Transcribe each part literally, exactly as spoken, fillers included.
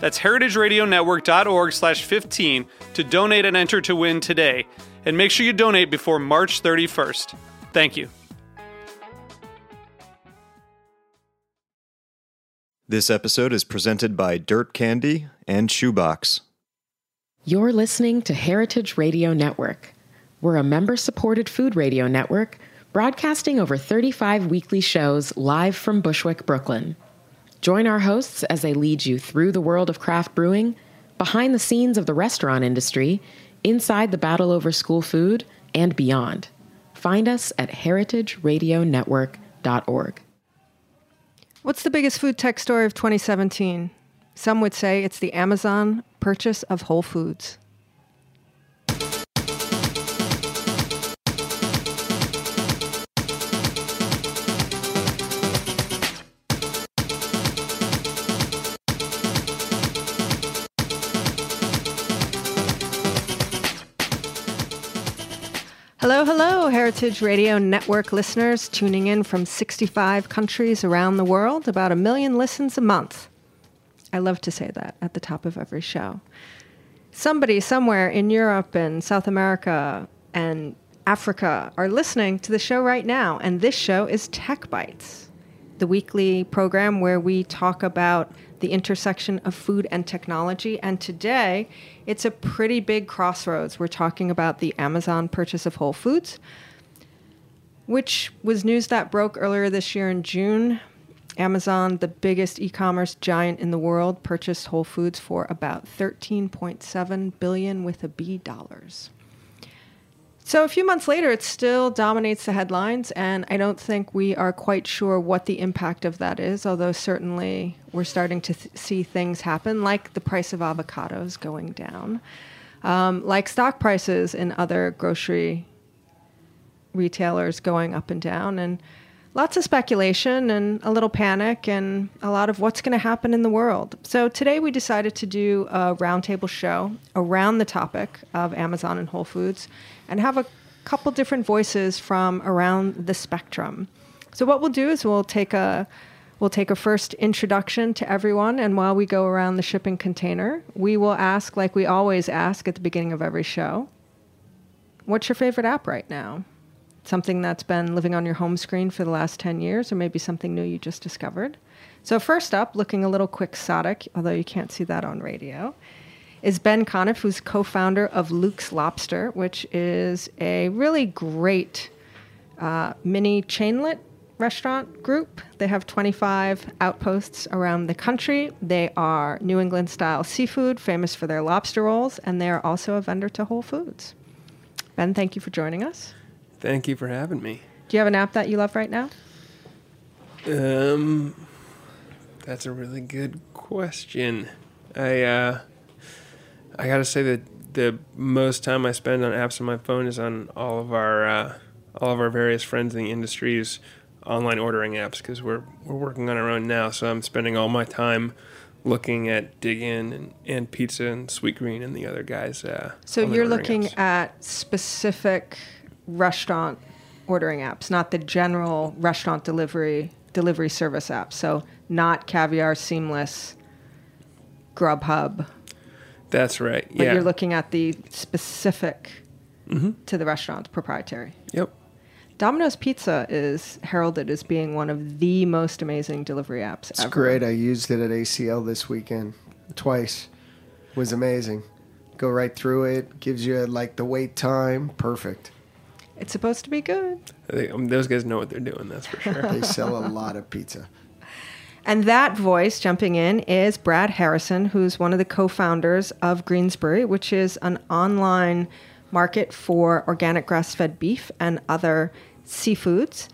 That's heritage radio network dot org slash fifteen to donate and enter to win today. And make sure you donate before March thirty-first. Thank you. This episode is presented by Dirt Candy and Shoebox. You're listening to Heritage Radio Network. We're a member-supported food radio network broadcasting over thirty-five weekly shows live from Bushwick, Brooklyn. Join our hosts as they lead you through the world of craft brewing, behind the scenes of the restaurant industry, inside the battle over school food, and beyond. Find us at heritage radio network dot org. What's the biggest food tech story of twenty seventeen? Some would say it's the Amazon purchase of Whole Foods. Hello, hello, Heritage Radio Network listeners tuning in from sixty-five countries around the world, about a million listens a month. I love to say that at the top of every show. Somebody somewhere in Europe and South America and Africa are listening to the show right now, and this show is Tech Bytes, the weekly program where we talk about the intersection of food and technology. And today, it's a pretty big crossroads. We're talking about the Amazon purchase of Whole Foods, which was news that broke earlier this year in June. Amazon, the biggest e-commerce giant in the world, purchased Whole Foods for about thirteen point seven billion dollars with a B dollars. So a few months later, it still dominates the headlines, and I don't think we are quite sure what the impact of that is, although certainly we're starting to th- see things happen, like the price of avocados going down, um, like stock prices in other grocery retailers going up and down, and lots of speculation and a little panic and a lot of what's going to happen in the world. So today we decided to do a roundtable show around the topic of Amazon and Whole Foods and have a couple different voices from around the spectrum. So what we'll do is we'll take a we'll take a first introduction to everyone, and while we go around the shipping container, we will ask, like we always ask at the beginning of every show, what's your favorite app right now? Something that's been living on your home screen for the last ten years, or maybe something new you just discovered. So first up, looking a little quixotic, although you can't see that on radio, is Ben Conniff, who's co-founder of Luke's Lobster, which is a really great uh, mini chainlet restaurant group. They have twenty-five outposts around the country. They are New England-style seafood, famous for their lobster rolls, and they are also a vendor to Whole Foods. Ben, thank you for joining us. Thank you for having me. Do you have an app that you love right now? Um, that's a really good question. I uh, I gotta say that the most time I spend on apps on my phone is on all of our uh, all of our various friends in the industry's online ordering apps, because we're we're working on our own now. So I'm spending all my time looking at Diggin and, and Pizza and Sweetgreen and the other guys. Uh, so you're looking apps. At specific restaurant ordering apps, not the general restaurant delivery delivery service apps. So not Caviar, Seamless, Grubhub. That's right. But yeah, you're looking at the specific mm-hmm. to the restaurant proprietary. Yep. Domino's Pizza is heralded as being one of the most amazing delivery apps it's ever. It's great. I used it at A C L this weekend twice. It was amazing. Go right through it. Gives you like the wait time. Perfect. It's supposed to be good. I think, um, those guys know what they're doing, that's for sure. They sell a lot of pizza. And that voice jumping in is Brad Harrison, who's one of the co-founders of Greensbury, which is an online market for organic grass-fed beef and other seafoods.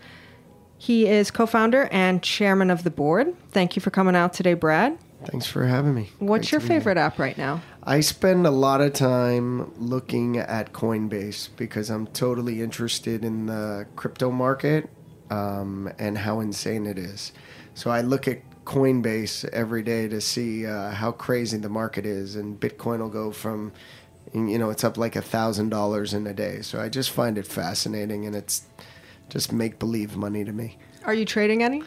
He is co-founder and chairman of the board. Thank you for coming out today, Brad. Thanks for having me. What's Great your favorite here. app right now? I spend a lot of time looking at Coinbase because I'm totally interested in the crypto market um, and how insane it is. So I look at Coinbase every day to see uh, how crazy the market is, and Bitcoin will go from, you know, it's up like one thousand dollars in a day. So I just find it fascinating, and it's just make-believe money to me. Are you trading any?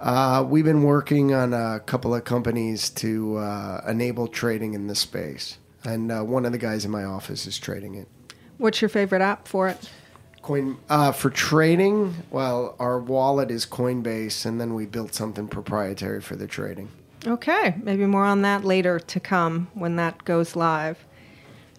Uh, we've been working on a couple of companies to uh, enable trading in this space. And uh, one of the guys in my office is trading it. What's your favorite app for it? Coin uh, for trading? Well, our wallet is Coinbase, and then we built something proprietary for the trading. Okay. Maybe more on that later to come when that goes live.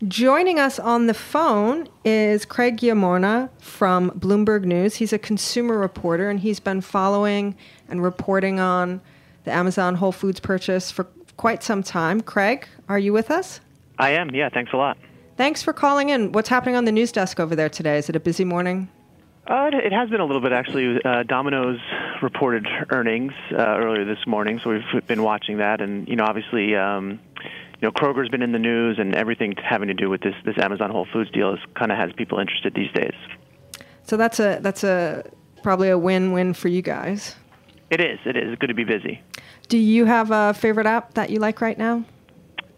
Joining us on the phone is Craig Giammona from Bloomberg News. He's a consumer reporter, and he's been following and reporting on the Amazon Whole Foods purchase for quite some time. Craig, are you with us? I am, yeah. Thanks a lot. Thanks for calling in. What's happening on the news desk over there today? Is it a busy morning? Uh, it has been a little bit, actually. Uh, Domino's reported earnings uh, earlier this morning, so we've been watching that. And, you know, obviously... Um, You know, Kroger's been in the news, and everything having to do with this, this Amazon Whole Foods deal is kind of has people interested these days. So that's a that's a probably a win-win for you guys. It is. It is. It's good to be busy. Do you have a favorite app that you like right now?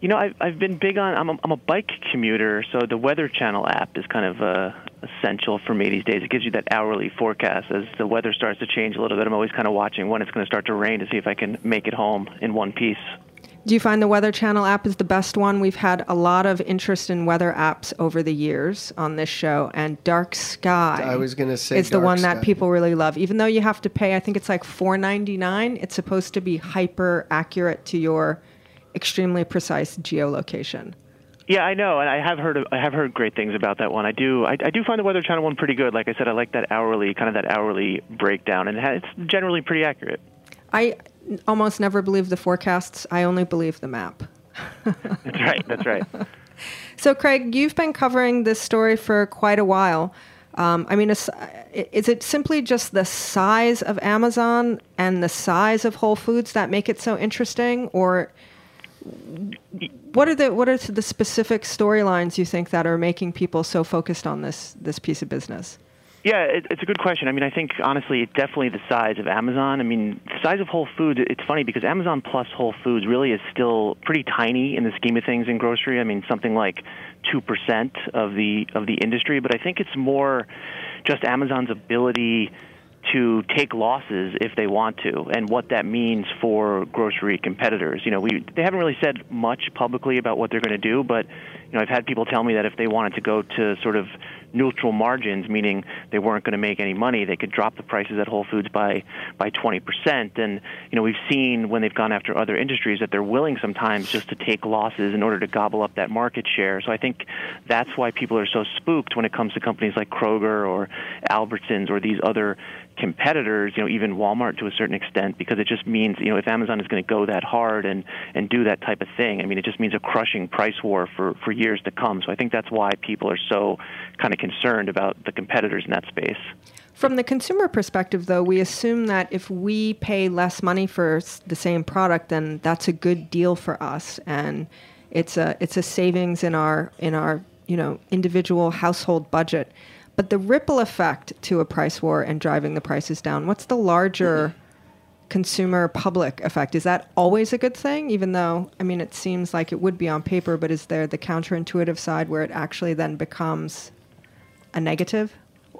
You know, I've, I've been big on, I'm a, I'm a bike commuter, so the Weather Channel app is kind of uh, essential for me these days. It gives you that hourly forecast. As the weather starts to change a little bit, I'm always kind of watching when it's going to start to rain to see if I can make it home in one piece. Do you find the Weather Channel app is the best one? We've had a lot of interest in weather apps over the years on this show, and Dark Sky I was gonna say is Dark the one Sky. that people really love. Even though you have to pay, I think it's like four dollars and ninety-nine cents, it's supposed to be hyper accurate to your extremely precise geolocation. Yeah, I know, and I have heard of, I have heard great things about that one. I do I, I do find the Weather Channel one pretty good. Like I said, I like that hourly kind of that hourly breakdown, and it's generally pretty accurate. I almost never believe the forecasts. I only believe the map. That's right. That's right. So, Craig, you've been covering this story for quite a while. Um, I mean, is, is it simply just the size of Amazon and the size of Whole Foods that make it so interesting, or what are the what are the specific storylines you think that are making people so focused on this this piece of business? Yeah, it, it's a good question. I mean, I think, honestly, it's definitely the size of Amazon. I mean, the size of Whole Foods, it's funny because Amazon plus Whole Foods really is still pretty tiny in the scheme of things in grocery. I mean, something like two percent of the of the industry. But I think it's more just Amazon's ability to take losses if they want to, and what that means for grocery competitors. You know, we they haven't really said much publicly about what they're going to do, but you know, I've had people tell me that if they wanted to go to sort of neutral margins, meaning they weren't going to make any money, they could drop the prices at Whole Foods by by twenty percent. And you know, we've seen when they've gone after other industries that they're willing sometimes just to take losses in order to gobble up that market share. So I think that's why people are so spooked when it comes to companies like Kroger or Albertsons or these other competitors, you know, even Walmart to a certain extent, because it just means, you know, if Amazon is going to go that hard and, and do that type of thing, I mean, it just means a crushing price war for, for years to come. So I think that's why people are so kind of concerned about the competitors in that space. From the consumer perspective, though, we assume that if we pay less money for the same product, then that's a good deal for us, and it's a it's a savings in our in our you know individual household budget. But the ripple effect to a price war and driving the prices down, what's the larger mm-hmm. consumer public effect? Is that always a good thing, even though, I mean, it seems like it would be on paper, but is there the counterintuitive side where it actually then becomes a negative?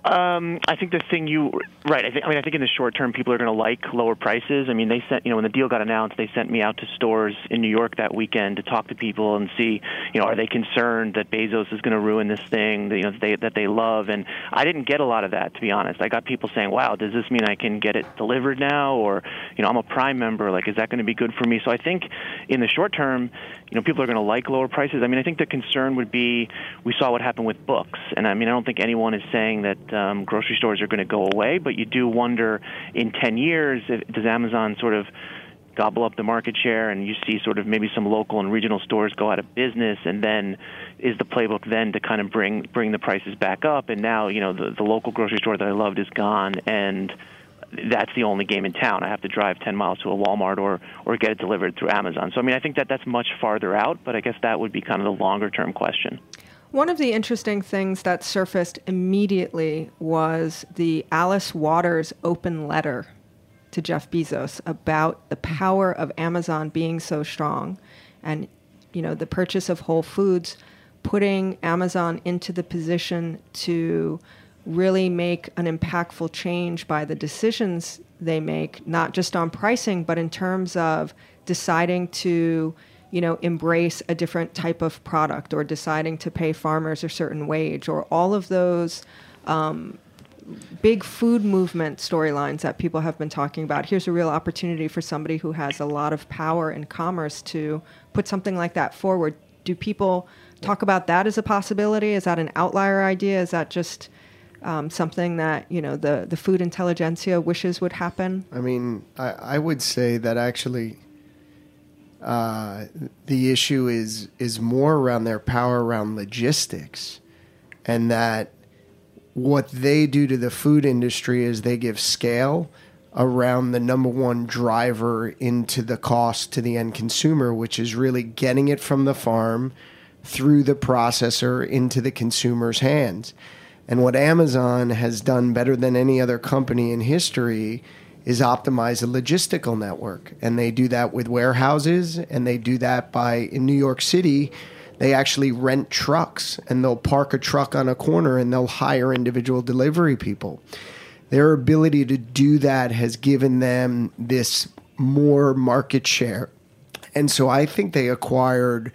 Um, I think the thing you right. I think I mean I think in the short term people are going to like lower prices. I mean they sent you know when the deal got announced they sent me out to stores in New York that weekend to talk to people and see you know are they concerned that Bezos is going to ruin this thing that you know they, that they love, and I didn't get a lot of that, to be honest. I got people saying, wow, does this mean I can get it delivered now, or you know I'm a Prime member, like is that going to be good for me? So I think in the short term you know people are going to like lower prices. I mean I think the concern would be we saw what happened with books, and I mean I don't think anyone is saying that that um, grocery stores are going to go away, but you do wonder in ten years, if, does Amazon sort of gobble up the market share and you see sort of maybe some local and regional stores go out of business, and then is the playbook then to kind of bring bring the prices back up, and now, you know, the, the local grocery store that I loved is gone, and that's the only game in town. I have to drive ten miles to a Walmart or or get it delivered through Amazon. So, I mean, I think that that's much farther out, but I guess that would be kind of the longer-term question. One of the interesting things that surfaced immediately was the Alice Waters open letter to Jeff Bezos about the power of Amazon being so strong and, you know, the purchase of Whole Foods, putting Amazon into the position to really make an impactful change by the decisions they make, not just on pricing, but in terms of deciding to, you know, embrace a different type of product, or deciding to pay farmers a certain wage, or all of those um, big food movement storylines that people have been talking about. Here's a real opportunity for somebody who has a lot of power in commerce to put something like that forward. Do people talk about that as a possibility? Is that an outlier idea? Is that just Um, something that, you know, the, the food intelligentsia wishes would happen? I mean, I, I would say that actually uh, the issue is is more around their power around logistics, and that what they do to the food industry is they give scale around the number one driver into the cost to the end consumer, which is really getting it from the farm through the processor into the consumer's hands. And what Amazon has done better than any other company in history is optimize a logistical network. And they do that with warehouses, and they do that by, in New York City, they actually rent trucks, and they'll park a truck on a corner and they'll hire individual delivery people. Their ability to do that has given them this more market share. And so I think they acquired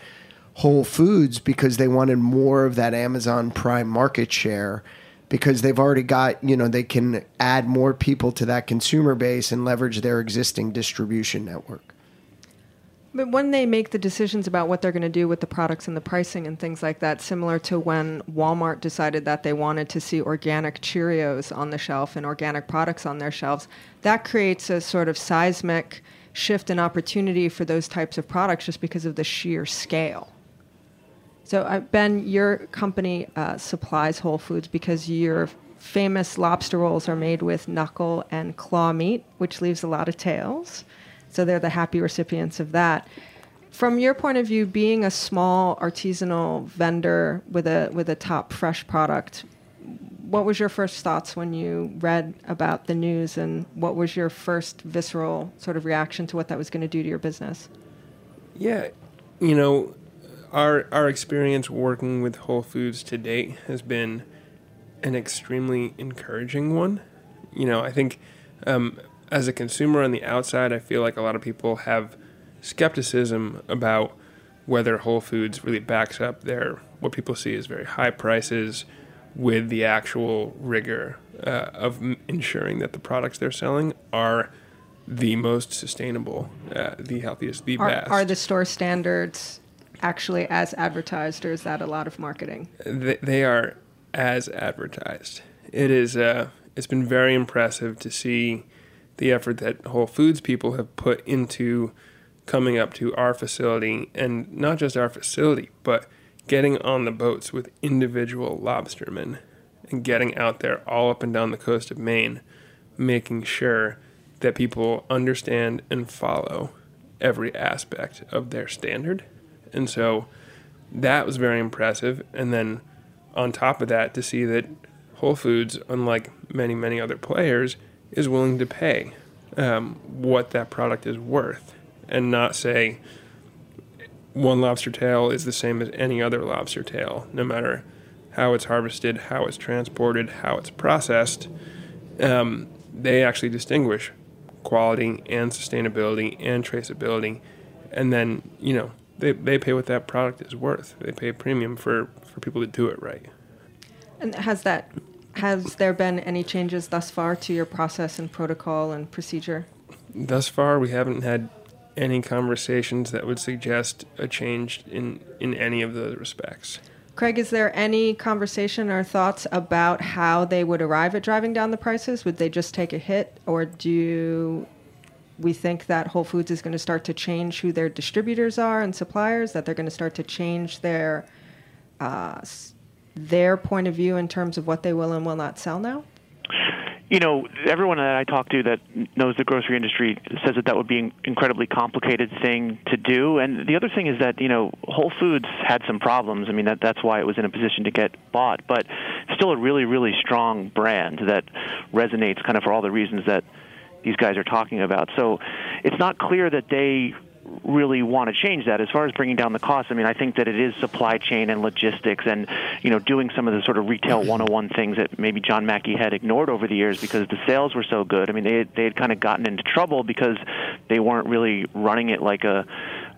Whole Foods because they wanted more of that Amazon Prime market share, because they've already got, you know, they can add more people to that consumer base and leverage their existing distribution network. But when they make the decisions about what they're going to do with the products and the pricing and things like that, similar to when Walmart decided that they wanted to see organic Cheerios on the shelf and organic products on their shelves, that creates a sort of seismic shift in opportunity for those types of products just because of the sheer scale. So, uh, Ben, your company uh, supplies Whole Foods because your famous lobster rolls are made with knuckle and claw meat, which leaves a lot of tails. So they're the happy recipients of that. From your point of view, being a small artisanal vendor with a with a top fresh product, what was your first thoughts when you read about the news, and what was your first visceral sort of reaction to what that was going to do to your business? Yeah, you know... Our our experience working with Whole Foods to date has been an extremely encouraging one. You know, I think um, as a consumer on the outside, I feel like a lot of people have skepticism about whether Whole Foods really backs up their what people see as very high prices with the actual rigor uh, of m- ensuring that the products they're selling are the most sustainable, uh, the healthiest, the are, best. Are the store standards actually as advertised, or is that a lot of marketing? They are as advertised. It is, uh, it's been very impressive to see the effort that Whole Foods people have put into coming up to our facility, and not just our facility, but getting on the boats with individual lobstermen and getting out there all up and down the coast of Maine, making sure that people understand and follow every aspect of their standard. And so that was very impressive. And then on top of that, to see that Whole Foods, unlike many, many other players, is willing to pay um, what that product is worth, and not say one lobster tail is the same as any other lobster tail, no matter how it's harvested, how it's transported, how it's processed. Um, they actually distinguish quality and sustainability and traceability. And then, you know, They they pay what that product is worth. They pay a premium for, for people to do it right. And has that has there been any changes thus far to your process and protocol and procedure? Thus far, we haven't had any conversations that would suggest a change in, in any of those respects. Craig, is there any conversation or thoughts about how they would arrive at driving down the prices? Would they just take a hit, or do we think that Whole Foods is going to start to change who their distributors are and suppliers, that they're going to start to change their uh, their point of view in terms of what they will and will not sell now? You know, everyone that I talk to that knows the grocery industry says that that would be an incredibly complicated thing to do. And the other thing is that, you know, Whole Foods had some problems. I mean, that, that's why it was in a position to get bought. But still a really, really strong brand that resonates kind of for all the reasons that these guys are talking about. So it's not clear that they really want to change that. As far as bringing down the cost, I mean, I think that it is supply chain and logistics and, you know, doing some of the sort of retail one oh one things that maybe John Mackey had ignored over the years because the sales were so good. I mean, they, they had kind of gotten into trouble because they weren't really running it like a,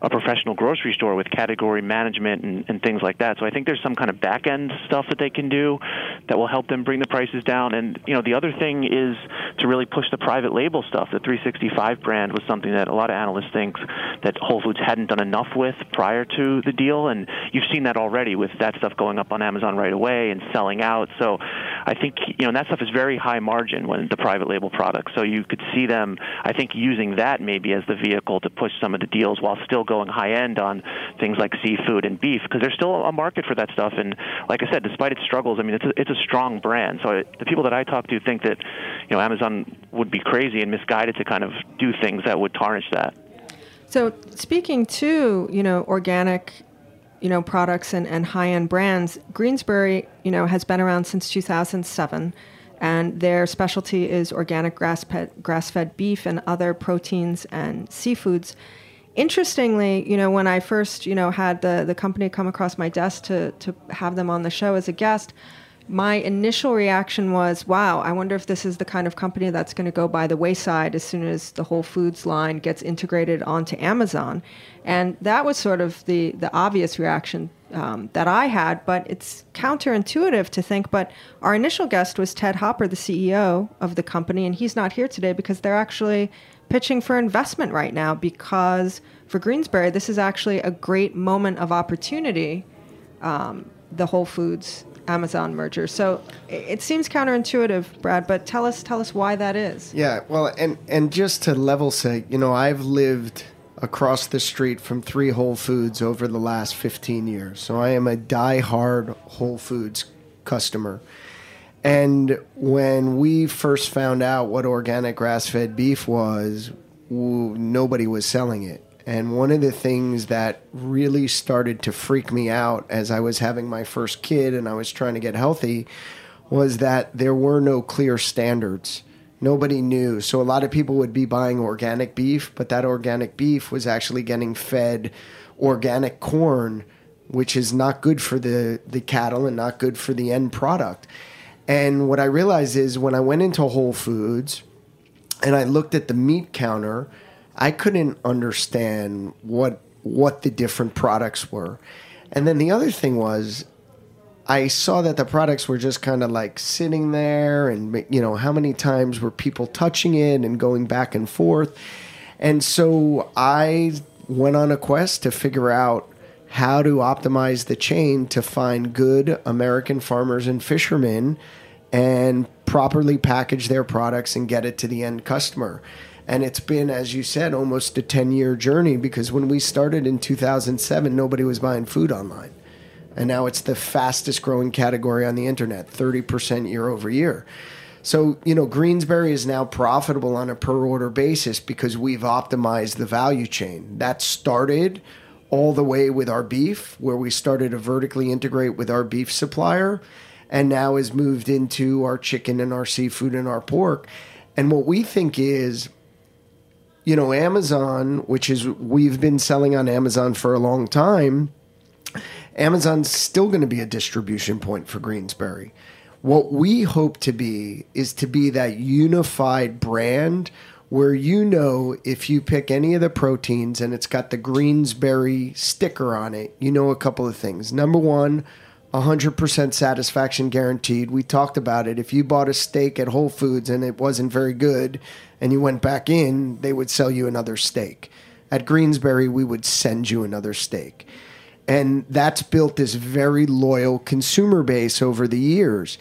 a professional grocery store with category management and, and things like that. So I think there's some kind of back-end stuff that they can do that will help them bring the prices down. And, you know, the other thing is to really push the private label stuff. The three sixty-five brand was something that a lot of analysts think that Whole Foods hadn't done enough with prior to the deal, and you've seen that already with that stuff going up on Amazon right away and selling out. So I think, you know, that stuff is very high margin when the private label products. So you could see them, I think, using that maybe as the vehicle to push some of the deals while still going high-end on things like seafood and beef, because there's still a market for that stuff. And like I said, despite its struggles, I mean, it's a, it's a strong brand. So it, the people that I talk to think that, you know, Amazon would be crazy and misguided to kind of do things that would tarnish that. So speaking to, you know, organic, you know, products and, and high-end brands, Greensbury, you know, has been around since two thousand seven, and their specialty is organic grass-fed, grass-fed beef and other proteins and seafoods. Interestingly, you know, when I first, you know, had the, the company come across my desk to, to have them on the show as a guest, my initial reaction was, wow, I wonder if this is the kind of company that's going to go by the wayside as soon as the Whole Foods line gets integrated onto Amazon. And that was sort of the, the obvious reaction um, that I had, but it's counterintuitive to think. But our initial guest was Ted Hopper, the C E O of the company, and he's not here today because they're actually pitching for investment right now, because for Greensbury, this is actually a great moment of opportunity, um, the Whole Foods Amazon merger. So it seems counterintuitive, Brad, but tell us tell us why that is. Yeah, well, and, and just to level set, you know, I've lived across the street from three Whole Foods over the last fifteen years. So I am a diehard Whole Foods customer. And when we first found out what organic grass-fed beef was, nobody was selling it. And one of the things that really started to freak me out as I was having my first kid and I was trying to get healthy was that there were no clear standards. Nobody knew. So a lot of people would be buying organic beef, but that organic beef was actually getting fed organic corn, which is not good for the, the cattle and not good for the end product. And what I realized is when I went into Whole Foods and I looked at the meat counter, I couldn't understand what what the different products were. And then the other thing was I saw that the products were just kind of like sitting there, and, you know, how many times were people touching it and going back and forth. And so I went on a quest to figure out how to optimize the chain to find good American farmers and fishermen and properly package their products and get it to the end customer. And it's been, as you said, almost a ten-year journey, because when we started in two thousand seven, nobody was buying food online. And now it's the fastest-growing category on the Internet, thirty percent year over year. So, you know, Greensbury is now profitable on a per-order basis because we've optimized the value chain. That started all the way with our beef, where we started to vertically integrate with our beef supplier, and now has moved into our chicken and our seafood and our pork. And what we think is, you know, Amazon, which is we've been selling on Amazon for a long time, Amazon's still going to be a distribution point for Greensbury. What we hope to be is to be that unified brand where, you know, if you pick any of the proteins and it's got the Greensbury sticker on it, you know a couple of things. Number one, one hundred percent satisfaction guaranteed. We talked about it. If you bought a steak at Whole Foods and it wasn't very good and you went back in, they would sell you another steak. At Greensbury, we would send you another steak. And that's built this very loyal consumer base over the years.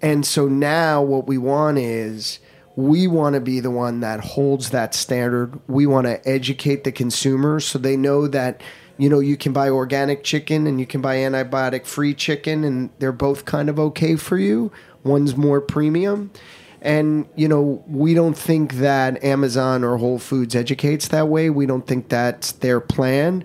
And so now what we want is we want to be the one that holds that standard. We want to educate the consumer so they know that, you know, you can buy organic chicken and you can buy antibiotic-free chicken, and they're both kind of okay for you. One's more premium. And, you know, we don't think that Amazon or Whole Foods educates that way. We don't think that's their plan.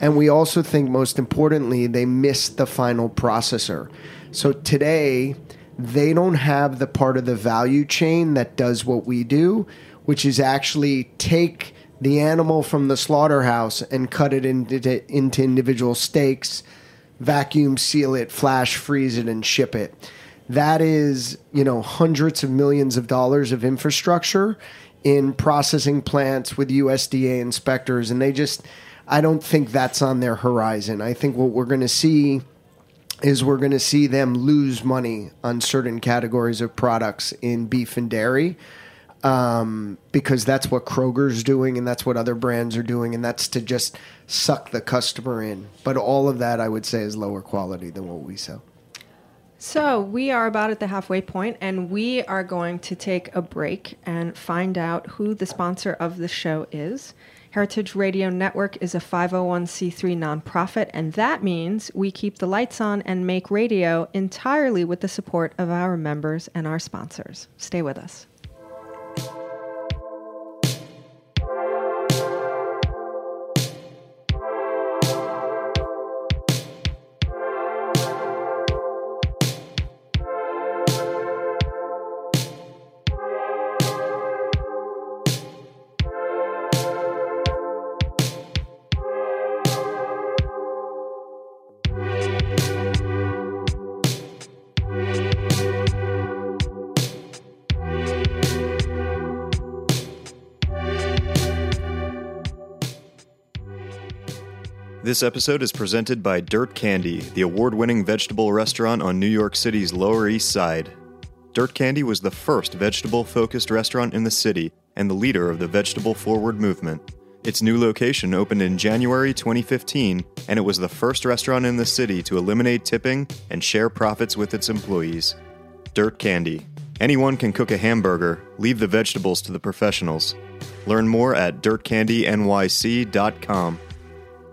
And we also think, most importantly, they missed the final processor. So today, they don't have the part of the value chain that does what we do, which is actually take the animal from the slaughterhouse and cut it into, into individual steaks, vacuum seal it, flash freeze it, and ship it. That is, you know, hundreds of millions of dollars of infrastructure in processing plants with U S D A inspectors. And they just, I don't think that's on their horizon. I think what we're going to see is we're going to see them lose money on certain categories of products in beef and dairy, um, because that's what Kroger's doing and that's what other brands are doing. And that's to just suck the customer in. But all of that, I would say, is lower quality than what we sell. So we are about at the halfway point, and we are going to take a break and find out who the sponsor of the show is. Heritage Radio Network is a five oh one c three nonprofit, and that means we keep the lights on and make radio entirely with the support of our members and our sponsors. Stay with us. This episode is presented by Dirt Candy, the award-winning vegetable restaurant on New York City's Lower East Side. Dirt Candy was the first vegetable-focused restaurant in the city and the leader of the vegetable-forward movement. Its new location opened in January twenty fifteen, and it was the first restaurant in the city to eliminate tipping and share profits with its employees. Dirt Candy. Anyone can cook a hamburger. Leave the vegetables to the professionals. Learn more at dirt candy n y c dot com.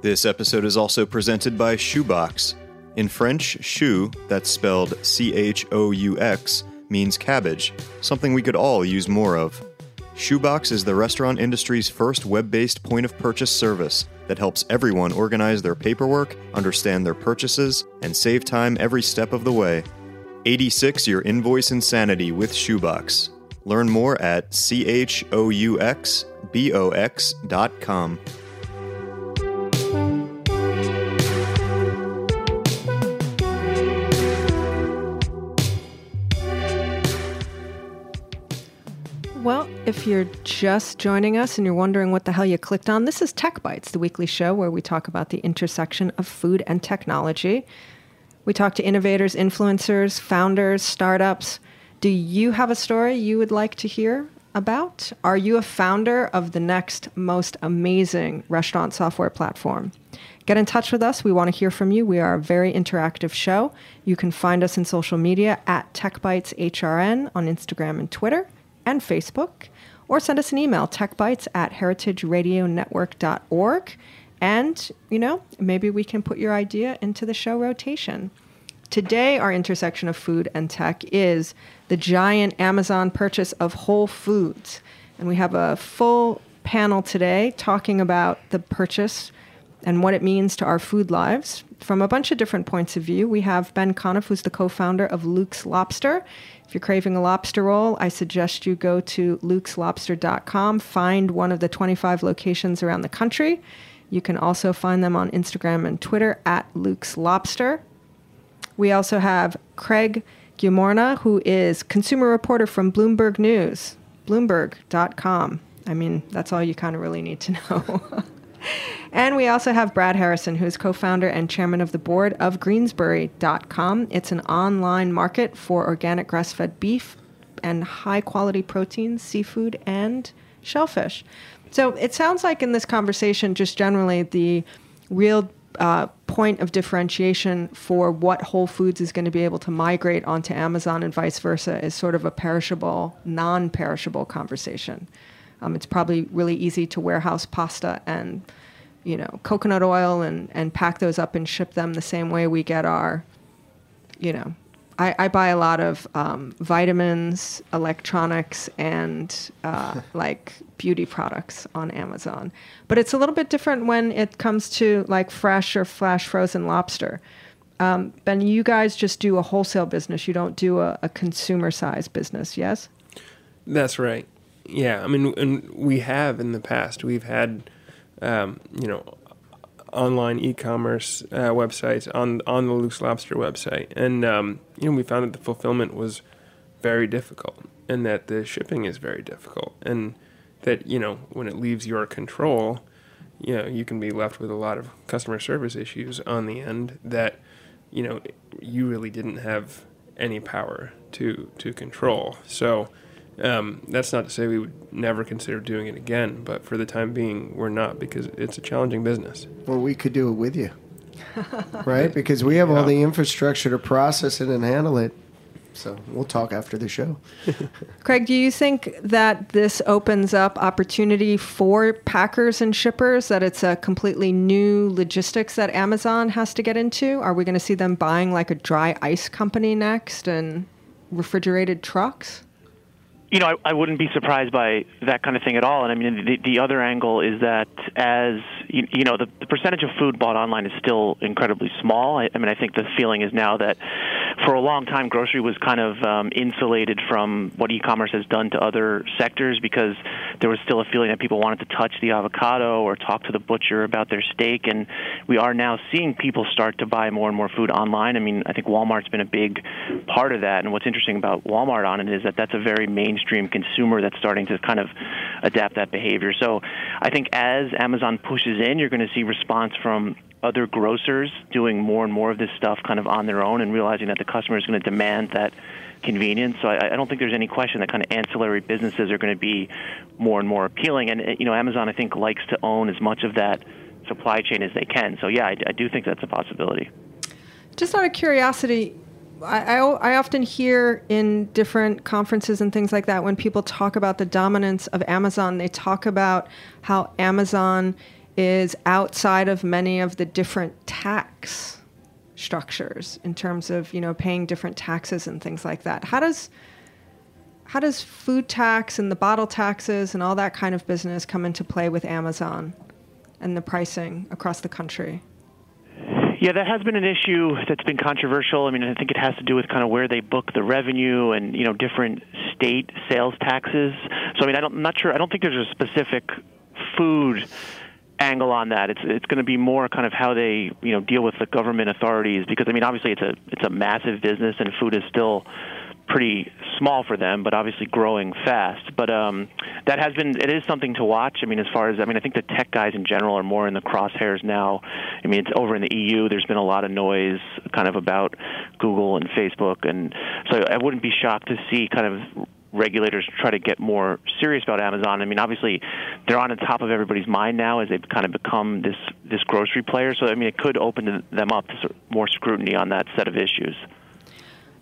This episode is also presented by Shoebox. In French, choux, that's spelled C H O U X, means cabbage, something we could all use more of. Shoebox is the restaurant industry's first web-based point-of-purchase service that helps everyone organize their paperwork, understand their purchases, and save time every step of the way. eighty-six your invoice insanity with Shoebox. Learn more at C H O U X B O X dot com. Well, if you're just joining us and you're wondering what the hell you clicked on, this is Tech Bytes, the weekly show where we talk about the intersection of food and technology. We talk to innovators, influencers, founders, startups. Do you have a story you would like to hear about? Are you a founder of the next most amazing restaurant software platform? Get in touch with us. We want to hear from you. We are a very interactive show. You can find us in social media at Tech Bytes H R N on Instagram and Twitter and Facebook, or send us an email, techbytes at heritage radio network dot org. And, you know, maybe we can put your idea into the show rotation. Today, our intersection of food and tech is the giant Amazon purchase of Whole Foods. And we have a full panel today talking about the purchase and what it means to our food lives from a bunch of different points of view. We have Ben Conniff, who's the co-founder of Luke's Lobster. If you're craving a lobster roll, I suggest you go to lukes lobster dot com, find one of the twenty-five locations around the country. You can also find them on Instagram and Twitter at Luke's Lobster. We also have Craig Giammona, who is consumer reporter from Bloomberg News, bloomberg dot com. I mean, that's all you kind of really need to know. And we also have Brad Harrison, who's co-founder and chairman of the board of Greensbury dot com. It's an online market for organic grass-fed beef and high-quality proteins, seafood, and shellfish. So it sounds like in this conversation, just generally, the real uh, point of differentiation for what Whole Foods is going to be able to migrate onto Amazon and vice versa is sort of a perishable, non-perishable conversation. Um, it's probably really easy to warehouse pasta and, you know, coconut oil and, and pack those up and ship them the same way we get our, you know, I, I buy a lot of um, vitamins, electronics, and uh, like beauty products on Amazon. But it's a little bit different when it comes to like fresh or flash frozen lobster. Um, Ben, you guys just do a wholesale business. You don't do a, a consumer size business, yes? That's right. Yeah, I mean, and we have in the past. We've had, um, you know, online e-commerce uh, websites on on the Luke's Lobster website, and um, you know, we found that the fulfillment was very difficult, and that the shipping is very difficult, and that, you know, when it leaves your control, you know, you can be left with a lot of customer service issues on the end that, you know, you really didn't have any power to to control. So. Um, that's not to say we would never consider doing it again, but for the time being, we're not, because it's a challenging business. Well, we could do it with you, right? Because we have yeah. all the infrastructure to process it and handle it. So we'll talk after the show. Craig, do you think that this opens up opportunity for packers and shippers, that it's a completely new logistics that Amazon has to get into? Are we going to see them buying like a dry ice company next and refrigerated trucks? You know, I, I wouldn't be surprised by that kind of thing at all. And I mean, the, the other angle is that as, you, you know, the, the percentage of food bought online is still incredibly small. I, I mean, I think the feeling is now that for a long time, grocery was kind of um, insulated from what e-commerce has done to other sectors, because there was still a feeling that people wanted to touch the avocado or talk to the butcher about their steak. And we are now seeing people start to buy more and more food online. I mean, I think Walmart's been a big part of that. And what's interesting about Walmart on it is that that's a very main mainstream consumer that's starting to kind of adapt that behavior. So I think as Amazon pushes in, you're going to see response from other grocers doing more and more of this stuff kind of on their own and realizing that the customer is going to demand that convenience. So I, I don't think there's any question that kind of ancillary businesses are going to be more and more appealing. And, you know, Amazon, I think, likes to own as much of that supply chain as they can. So, yeah, I, I do think that's a possibility. Just out of curiosity, I, I, I often hear in different conferences and things like that, when people talk about the dominance of Amazon, they talk about how Amazon is outside of many of the different tax structures in terms of, you know, paying different taxes and things like that. How does how does food tax and the bottle taxes and all that kind of business come into play with Amazon and the pricing across the country? Yeah, that has been an issue that's been controversial. I mean, I think it has to do with kind of where they book the revenue and, you know, different state sales taxes. So, I mean, I don't, I'm not sure. I don't think there's a specific food angle on that. It's it's going to be more kind of how they, you know, deal with the government authorities, because, I mean, obviously it's a it's a massive business and food is still pretty small for them, but obviously growing fast. But um, that has been, it is something to watch. I mean, as far as, I mean, I think the tech guys in general are more in the crosshairs now. I mean, it's over in the E U. There's been a lot of noise kind of about Google and Facebook. And so I wouldn't be shocked to see kind of regulators try to get more serious about Amazon. I mean, obviously, they're on the top of everybody's mind now as they've kind of become this, this grocery player. So, I mean, it could open them up to sort of more scrutiny on that set of issues.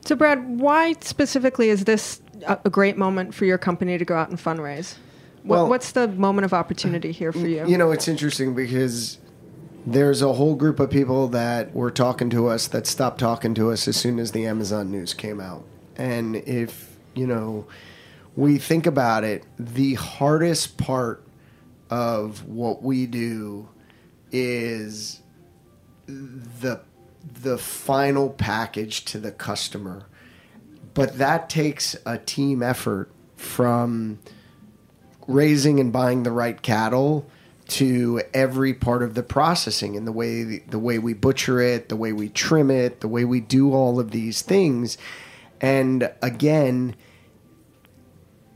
So, Brad, why specifically is this a great moment for your company to go out and fundraise? What, well, what's the moment of opportunity here for you? You know, it's interesting because there's a whole group of people that were talking to us that stopped talking to us as soon as the Amazon news came out. And if, you know, we think about it, the hardest part of what we do is the the final package to the customer. But that takes a team effort, from raising and buying the right cattle to every part of the processing and the way the way we butcher it, the way we trim it, the way we do all of these things. And again,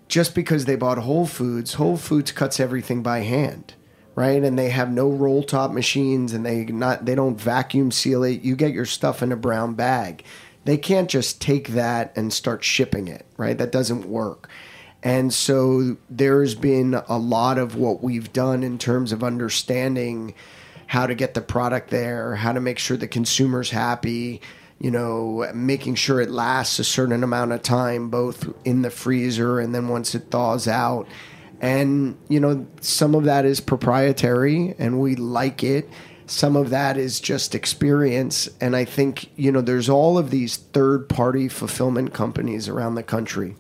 just because they bought Whole Foods, Whole Foods cuts everything by hand. Right, and they have no roll top machines, and they not they don't vacuum seal it. You get your stuff in a brown bag. They can't just take that and start shipping it, right? That doesn't work. And so there's been a lot of what we've done in terms of understanding how to get the product there, how to make sure the consumer's happy, you know, making sure it lasts a certain amount of time, both in the freezer and then once it thaws out. And, you know, some of that is proprietary and we like it. Some of that is just experience. And I think, you know, there's all of these third-party fulfillment companies around the country,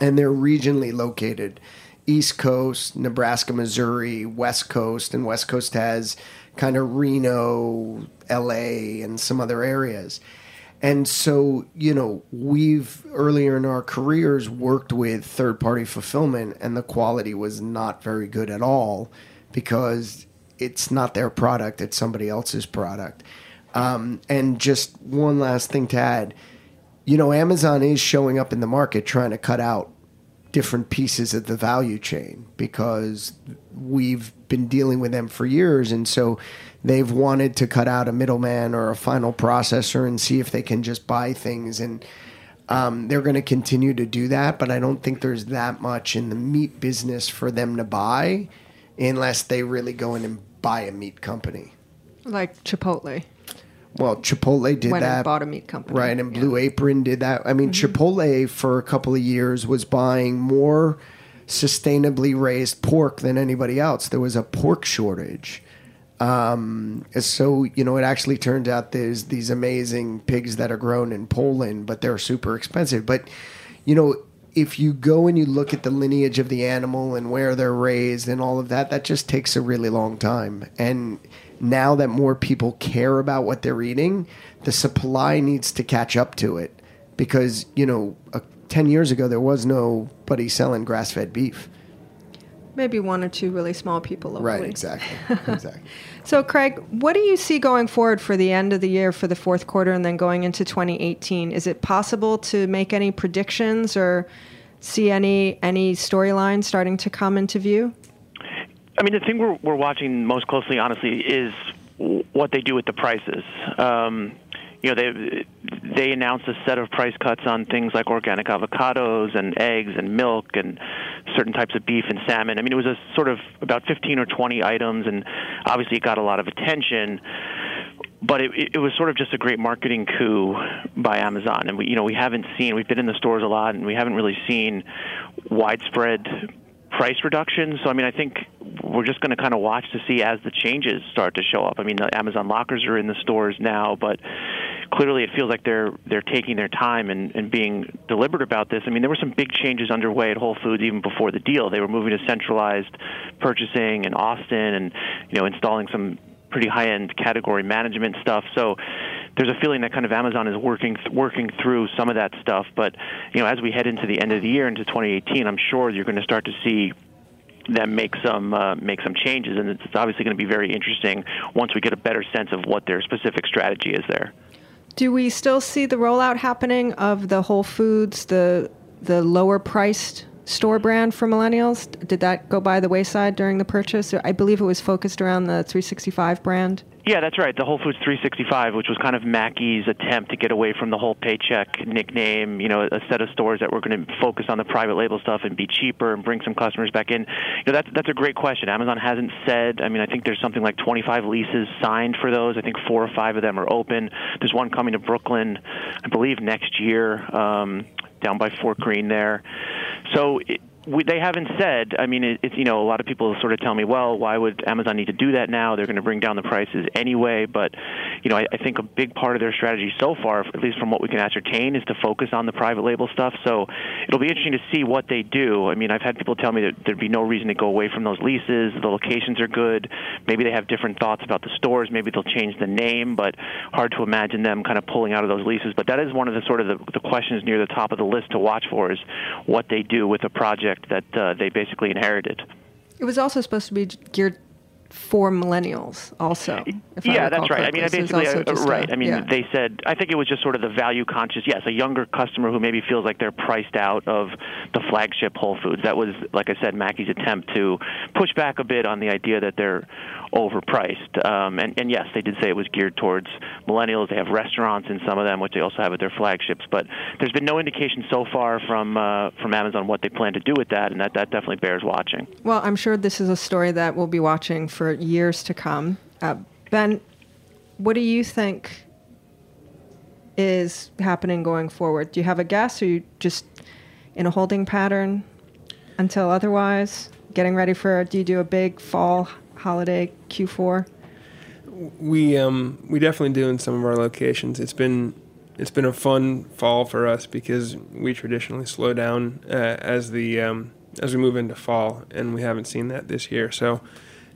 and they're regionally located. East Coast, Nebraska, Missouri, West Coast, and West Coast has kind of Reno, L A, and some other areas. And so, you know, we've earlier in our careers worked with third-party fulfillment, and the quality was not very good at all because it's not their product, it's somebody else's product. Um, and just one last thing to add, you know, Amazon is showing up in the market trying to cut out different pieces of the value chain because we've been dealing with them for years. And so they've wanted to cut out a middleman or a final processor and see if they can just buy things. And um, they're going to continue to do that. But I don't think there's that much in the meat business for them to buy unless they really go in and buy a meat company. Like Chipotle. Well, Chipotle did when that. When bought a meat company. Right, and yeah. Blue Apron did that. I mean, mm-hmm. Chipotle for a couple of years was buying more sustainably raised pork than anybody else. There was a pork shortage. Um, so, you know, it actually turned out there's these amazing pigs that are grown in Poland, but they're super expensive. But, you know, if you go and you look at the lineage of the animal and where they're raised and all of that, that just takes a really long time. And now that more people care about what they're eating, the supply needs to catch up to it because, you know, uh, ten years ago, there was nobody selling grass-fed beef. Maybe one or two really small people locally. Right, exactly. exactly. So, Craig, what do you see going forward for the end of the year, for the fourth quarter, and then going into twenty eighteen? Is it possible to make any predictions or see any any storylines starting to come into view? I mean, the thing we're, we're watching most closely, honestly, is what they do with the prices. Um, you know, they they announced a set of price cuts on things like organic avocados and eggs and milk and certain types of beef and salmon. I mean, it was a sort of about fifteen or twenty items, and obviously it got a lot of attention. But it, it was sort of just a great marketing coup by Amazon, and we you know we haven't seen. We've been in the stores a lot, and we haven't really seen widespread price reductions. So, I mean, I think we're just going to kind of watch to see as the changes start to show up. I mean, the Amazon lockers are in the stores now, but clearly it feels like they're they're taking their time and, and being deliberate about this. I mean, there were some big changes underway at Whole Foods even before the deal. They were moving to centralized purchasing in Austin and, you know, installing some pretty high-end category management stuff. So there's a feeling that kind of Amazon is working working through some of that stuff. But, you know, as we head into the end of the year, into twenty eighteen, I'm sure you're going to start to see them make some uh, make some changes. And it's obviously going to be very interesting once we get a better sense of what their specific strategy is there. Do we still see the rollout happening of the Whole Foods, the the lower-priced store brand for millennials? Did that go by the wayside during the purchase? I believe it was focused around the three sixty-five brand. Yeah, that's right. The Whole Foods three sixty-five, which was kind of Mackey's attempt to get away from the whole paycheck nickname, you know, a set of stores that were going to focus on the private label stuff and be cheaper and bring some customers back in. You know, that's that's a great question. Amazon hasn't said. I mean, I think there's something like twenty-five leases signed for those. I think four or five of them are open. There's one coming to Brooklyn, I believe, next year, um, down by Fort Greene there. So it, we, they haven't said. I mean, it's it, you know, a lot of people sort of tell me, well, why would Amazon need to do that now? They're going to bring down the prices anyway. But, you know, I, I think a big part of their strategy so far, at least from what we can ascertain, is to focus on the private label stuff. So it'll be interesting to see what they do. I mean, I've had people tell me that there'd be no reason to go away from those leases. The locations are good. Maybe they have different thoughts about the stores. Maybe they'll change the name, but hard to imagine them kind of pulling out of those leases. But that is one of the sort of the, the questions near the top of the list to watch for, is what they do with a project that uh, they basically inherited. It was also supposed to be geared for millennials also. Yeah, that's right. I mean, I basically, uh, right. A, I mean, yeah. They said, I think it was just sort of the value conscious, yes, a younger customer who maybe feels like they're priced out of the flagship Whole Foods. That was, like I said, Mackey's attempt to push back a bit on the idea that they're overpriced. Um, and, and yes, they did say it was geared towards millennials. They have restaurants in some of them, which they also have at their flagships. But there's been no indication so far from uh, from Amazon what they plan to do with that, and that, that definitely bears watching. Well, I'm sure this is a story that we'll be watching for years to come. Uh, Ben, what do you think is happening going forward? Do you have a guess? Are you just in a holding pattern until otherwise? Getting ready for, do you do a big fall holiday Q four? We um we definitely do in some of our locations. It's been it's been a fun fall for us because we traditionally slow down uh, as the um, as we move into fall, and we haven't seen that this year. So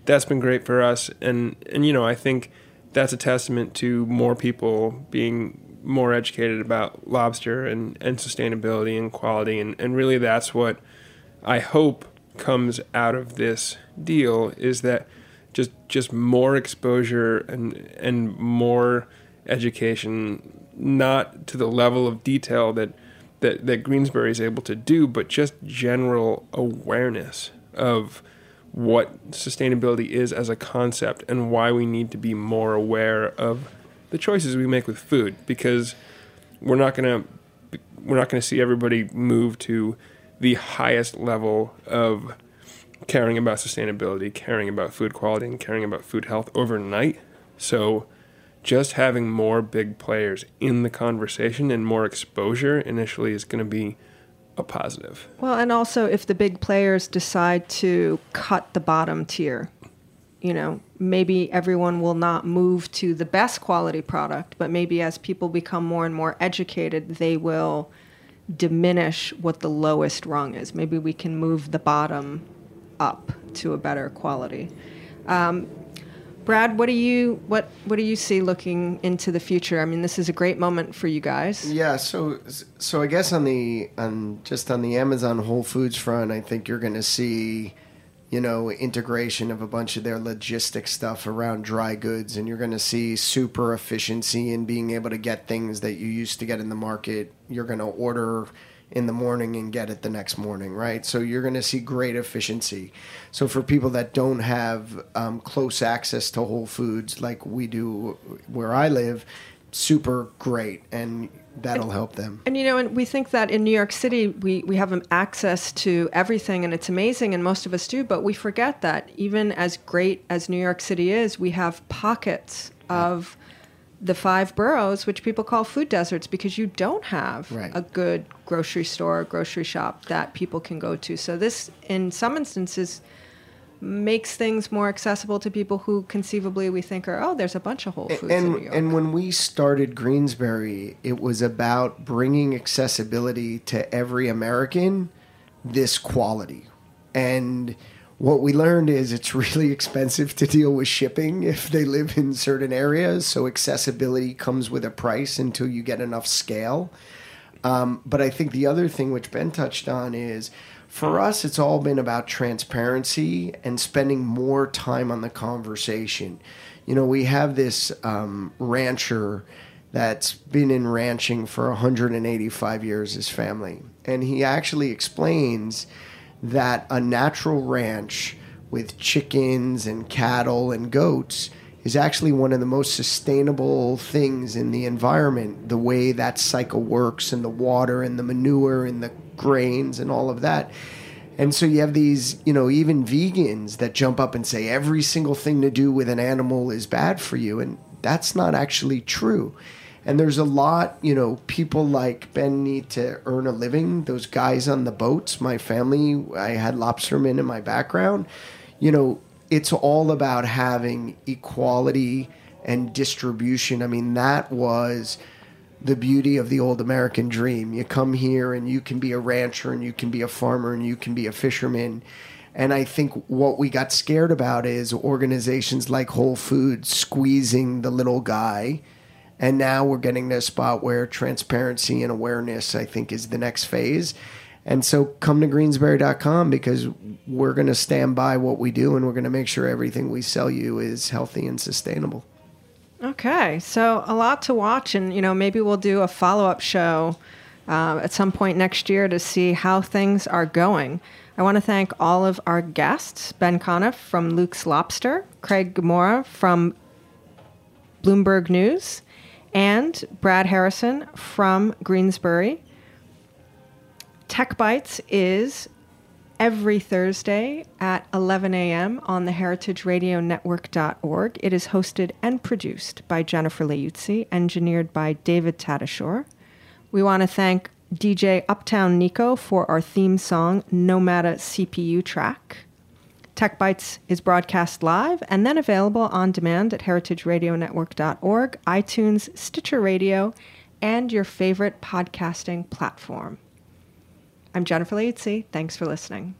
that's been great for us, and and you know I think that's a testament to more people being more educated about lobster and, and sustainability and quality, and, and really that's what I hope comes out of this deal is that just just more exposure and and more education, not to the level of detail that, that, that Greensbury is able to do, but just general awareness of what sustainability is as a concept and why we need to be more aware of the choices we make with food, because we're not gonna we're not gonna see everybody move to the highest level of caring about sustainability, caring about food quality, and caring about food health overnight. So just having more big players in the conversation and more exposure initially is going to be a positive. Well, and also if the big players decide to cut the bottom tier, you know, maybe everyone will not move to the best quality product, but maybe as people become more and more educated, they will diminish what the lowest rung is. Maybe we can move the bottom up to a better quality. Um, Brad, what do you what what do you see looking into the future? I mean, this is a great moment for you guys. Yeah, so so I guess on the on just on the Amazon Whole Foods front, I think you're going to see, you know, integration of a bunch of their logistics stuff around dry goods, and you're going to see super efficiency in being able to get things that you used to get in the market. You're going to order in the morning and get it the next morning, right? So you're going to see great efficiency. So for people that don't have um, close access to Whole Foods like we do where I live, super great, and that'll and, help them. And, you know, and we think that in New York City, we, we have access to everything, and it's amazing, and most of us do, but we forget that even as great as New York City is, we have pockets of the five boroughs, which people call food deserts, because you don't have right. a good grocery store, grocery shop that people can go to. So this, in some instances, makes things more accessible to people who conceivably we think are, oh, there's a bunch of Whole Foods and, in New York. And when we started Greensbury, it was about bringing accessibility to every American, this quality. And what we learned is it's really expensive to deal with shipping if they live in certain areas. So accessibility comes with a price until you get enough scale. Um, but I think the other thing which Ben touched on is for us, it's all been about transparency and spending more time on the conversation. You know, we have this um, rancher that's been in ranching for one hundred eighty-five years, his family. And he actually explains that a natural ranch with chickens and cattle and goats is actually one of the most sustainable things in the environment, the way that cycle works and the water and the manure and the grains and all of that. And so you have these, you know, even vegans that jump up and say every single thing to do with an animal is bad for you. And that's not actually true. And there's a lot, you know, people like Ben need to earn a living. Those guys on the boats, my family, I had lobstermen in my background. You know, it's all about having equality and distribution. I mean, that was the beauty of the old American dream. You come here and you can be a rancher and you can be a farmer and you can be a fisherman. And I think what we got scared about is organizations like Whole Foods squeezing the little guy. And now we're getting to a spot where transparency and awareness, I think, is the next phase. And so come to Greensbury dot com because we're going to stand by what we do and we're going to make sure everything we sell you is healthy and sustainable. Okay. So a lot to watch. And, you know, maybe we'll do a follow-up show uh, at some point next year to see how things are going. I want to thank all of our guests, Ben Conniff from Luke's Lobster, Craig Giammona from Bloomberg News, and Brad Harrison from Greensbury. Tech Bytes is every Thursday at eleven a.m. on the heritage radio network dot org. It is hosted and produced by Jennifer Lietzzi, engineered by David Tadashore. We want to thank D J Uptown Nico for our theme song, Nomada C P U track. Tech Bytes is broadcast live and then available on demand at heritage radio network dot org, iTunes, Stitcher Radio, and your favorite podcasting platform. I'm Jennifer Lietzzi. Thanks for listening.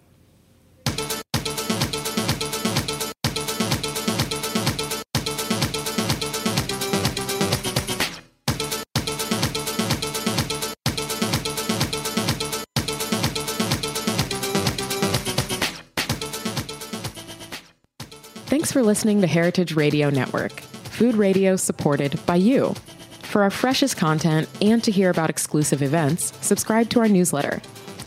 Thanks for listening to Heritage Radio Network, food radio supported by you. For our freshest content and to hear about exclusive events, subscribe to our newsletter.